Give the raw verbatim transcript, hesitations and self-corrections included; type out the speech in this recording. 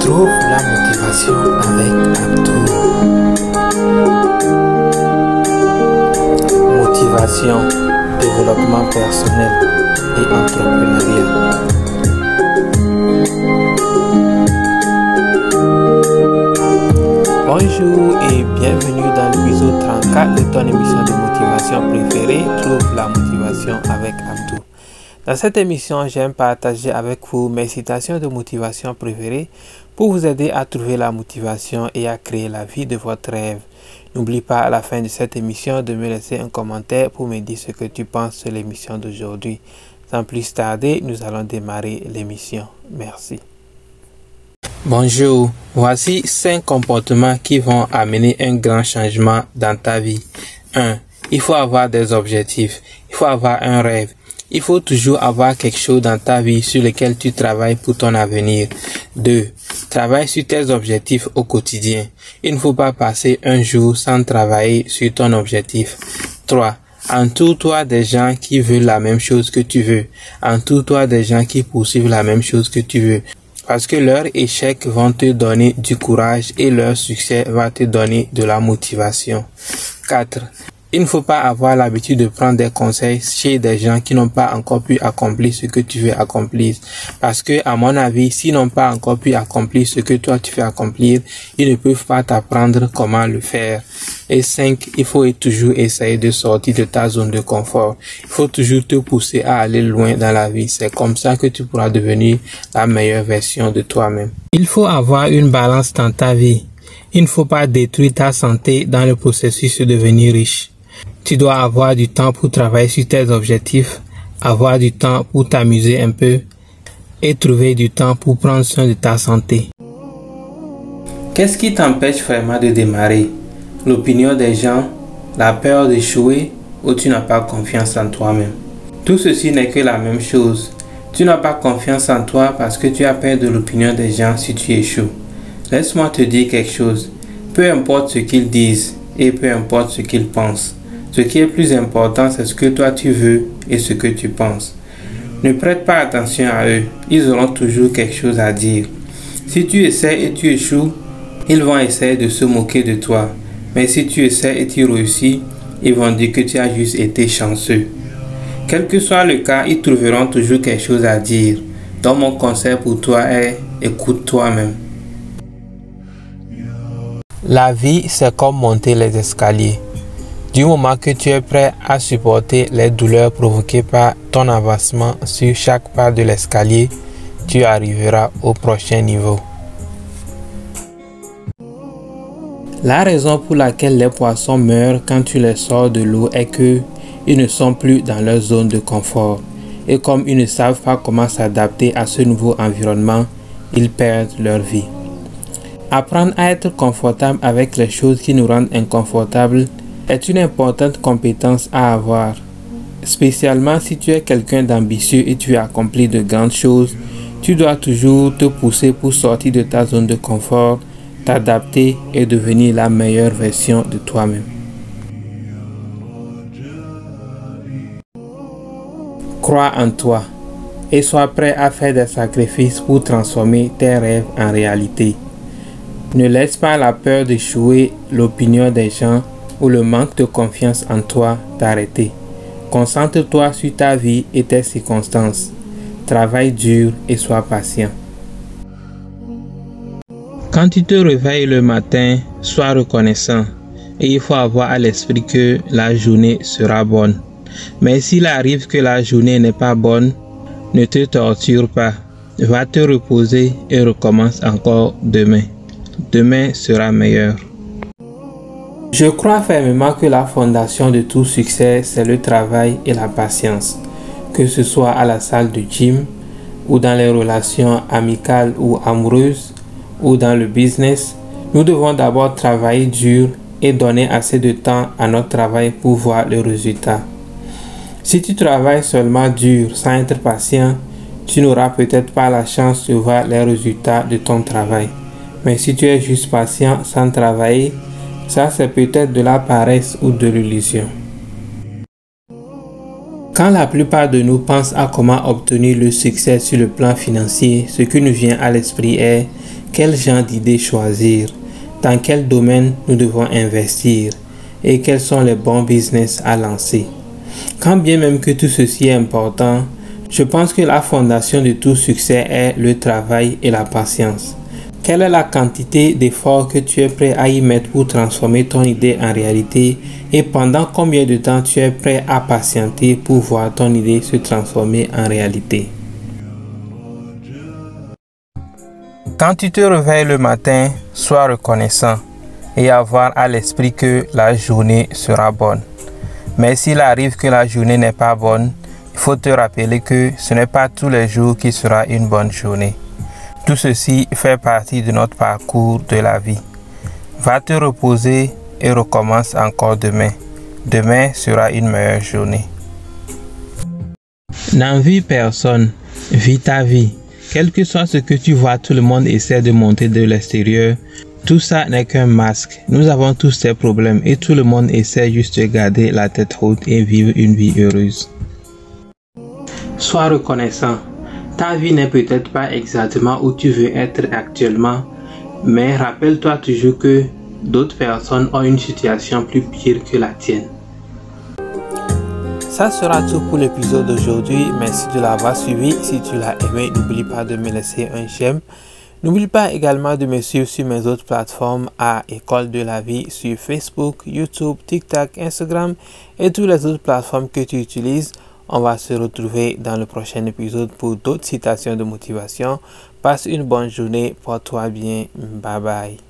Trouve la motivation avec Abdou. Motivation, développement personnel et entrepreneuriat. Bonjour et bienvenue dans l'épisode trente-quatre de ton émission de motivation préférée, Trouve la motivation avec Abdou. Dans cette émission, j'aime partager avec vous mes citations de motivation préférées pour vous aider à trouver la motivation et à créer la vie de votre rêve. N'oublie pas à la fin de cette émission de me laisser un commentaire pour me dire ce que tu penses de l'émission d'aujourd'hui. Sans plus tarder, nous allons démarrer l'émission. Merci. Bonjour, voici cinq comportements qui vont amener un grand changement dans ta vie. un. Il faut avoir des objectifs. Il faut avoir un rêve. Il faut toujours avoir quelque chose dans ta vie sur lequel tu travailles pour ton avenir. deux. Travaille sur tes objectifs au quotidien. Il ne faut pas passer un jour sans travailler sur ton objectif. trois. Entoure-toi des gens qui veulent la même chose que tu veux. Entoure-toi des gens qui poursuivent la même chose que tu veux. Parce que leurs échecs vont te donner du courage et leur succès va te donner de la motivation. quatre. Il ne faut pas avoir l'habitude de prendre des conseils chez des gens qui n'ont pas encore pu accomplir ce que tu veux accomplir. Parce que, à mon avis, s'ils n'ont pas encore pu accomplir ce que toi tu veux accomplir, ils ne peuvent pas t'apprendre comment le faire. Et cinq, il faut toujours essayer de sortir de ta zone de confort. Il faut toujours te pousser à aller loin dans la vie. C'est comme ça que tu pourras devenir la meilleure version de toi-même. Il faut avoir une balance dans ta vie. Il ne faut pas détruire ta santé dans le processus de devenir riche. Tu dois avoir du temps pour travailler sur tes objectifs, avoir du temps pour t'amuser un peu et trouver du temps pour prendre soin de ta santé. Qu'est-ce qui t'empêche vraiment de démarrer? L'opinion des gens, la peur d'échouer ou tu n'as pas confiance en toi-même? Tout ceci n'est que la même chose. Tu n'as pas confiance en toi parce que tu as peur de l'opinion des gens si tu échoues. Laisse-moi te dire quelque chose. Peu importe ce qu'ils disent et peu importe ce qu'ils pensent. Ce qui est plus important, c'est ce que toi tu veux et ce que tu penses. Ne prête pas attention à eux, ils auront toujours quelque chose à dire. Si tu essaies et tu échoues, ils vont essayer de se moquer de toi. Mais si tu essaies et tu réussis, ils vont dire que tu as juste été chanceux. Quel que soit le cas, ils trouveront toujours quelque chose à dire. Donc mon conseil pour toi est, écoute toi-même. La vie, c'est comme monter les escaliers. Du moment que tu es prêt à supporter les douleurs provoquées par ton avancement sur chaque pas de l'escalier, tu arriveras au prochain niveau. La raison pour laquelle les poissons meurent quand tu les sors de l'eau est que ils ne sont plus dans leur zone de confort. Et comme ils ne savent pas comment s'adapter à ce nouveau environnement, ils perdent leur vie. Apprendre à être confortable avec les choses qui nous rendent inconfortables est une importante compétence à avoir. Spécialement si tu es quelqu'un d'ambitieux et tu accomplis de grandes choses, tu dois toujours te pousser pour sortir de ta zone de confort, t'adapter et devenir la meilleure version de toi-même. Crois en toi et sois prêt à faire des sacrifices pour transformer tes rêves en réalité. Ne laisse pas la peur d'échouer, l'opinion des gens ou le manque de confiance en toi t'arrêter. Concentre-toi sur ta vie et tes circonstances. Travaille dur et sois patient. Quand tu te réveilles le matin, sois reconnaissant et il faut avoir à l'esprit que la journée sera bonne. Mais s'il arrive que la journée n'est pas bonne, ne te torture pas. Va te reposer et recommence encore demain. Demain sera meilleur. Je crois fermement que la fondation de tout succès, c'est le travail et la patience. Que ce soit à la salle de gym, ou dans les relations amicales ou amoureuses, ou dans le business, nous devons d'abord travailler dur et donner assez de temps à notre travail pour voir le résultat. Si tu travailles seulement dur sans être patient, tu n'auras peut-être pas la chance de voir les résultats de ton travail. Mais si tu es juste patient sans travailler, ça, c'est peut-être de la paresse ou de l'illusion. Quand la plupart de nous pensent à comment obtenir le succès sur le plan financier, ce qui nous vient à l'esprit est quel genre d'idées choisir, dans quel domaine nous devons investir et quels sont les bons business à lancer. Quand bien même que tout ceci est important, je pense que la fondation de tout succès est le travail et la patience. Quelle est la quantité d'efforts que tu es prêt à y mettre pour transformer ton idée en réalité et pendant combien de temps tu es prêt à patienter pour voir ton idée se transformer en réalité? Quand tu te réveilles le matin, sois reconnaissant et avoir à l'esprit que la journée sera bonne. Mais s'il arrive que la journée n'est pas bonne, il faut te rappeler que ce n'est pas tous les jours qui sera une bonne journée. Tout ceci fait partie de notre parcours de la vie. Va te reposer et recommence encore demain. Demain sera une meilleure journée. N'envie personne, vis ta vie. Quel que soit ce que tu vois, tout le monde essaie de monter de l'extérieur. Tout ça n'est qu'un masque. Nous avons tous ces problèmes et tout le monde essaie juste de garder la tête haute et vivre une vie heureuse. Sois reconnaissant. Ta vie n'est peut-être pas exactement où tu veux être actuellement, mais rappelle-toi toujours que d'autres personnes ont une situation plus pire que la tienne. Ça sera tout pour l'épisode d'aujourd'hui. Merci de l'avoir suivi. Si tu l'as aimé, n'oublie pas de me laisser un j'aime. N'oublie pas également de me suivre sur mes autres plateformes à École de la vie sur Facebook, YouTube, Tik tok, Instagram et toutes les autres plateformes que tu utilises. On va se retrouver dans le prochain épisode pour d'autres citations de motivation. Passe une bonne journée, porte-toi bien, bye bye.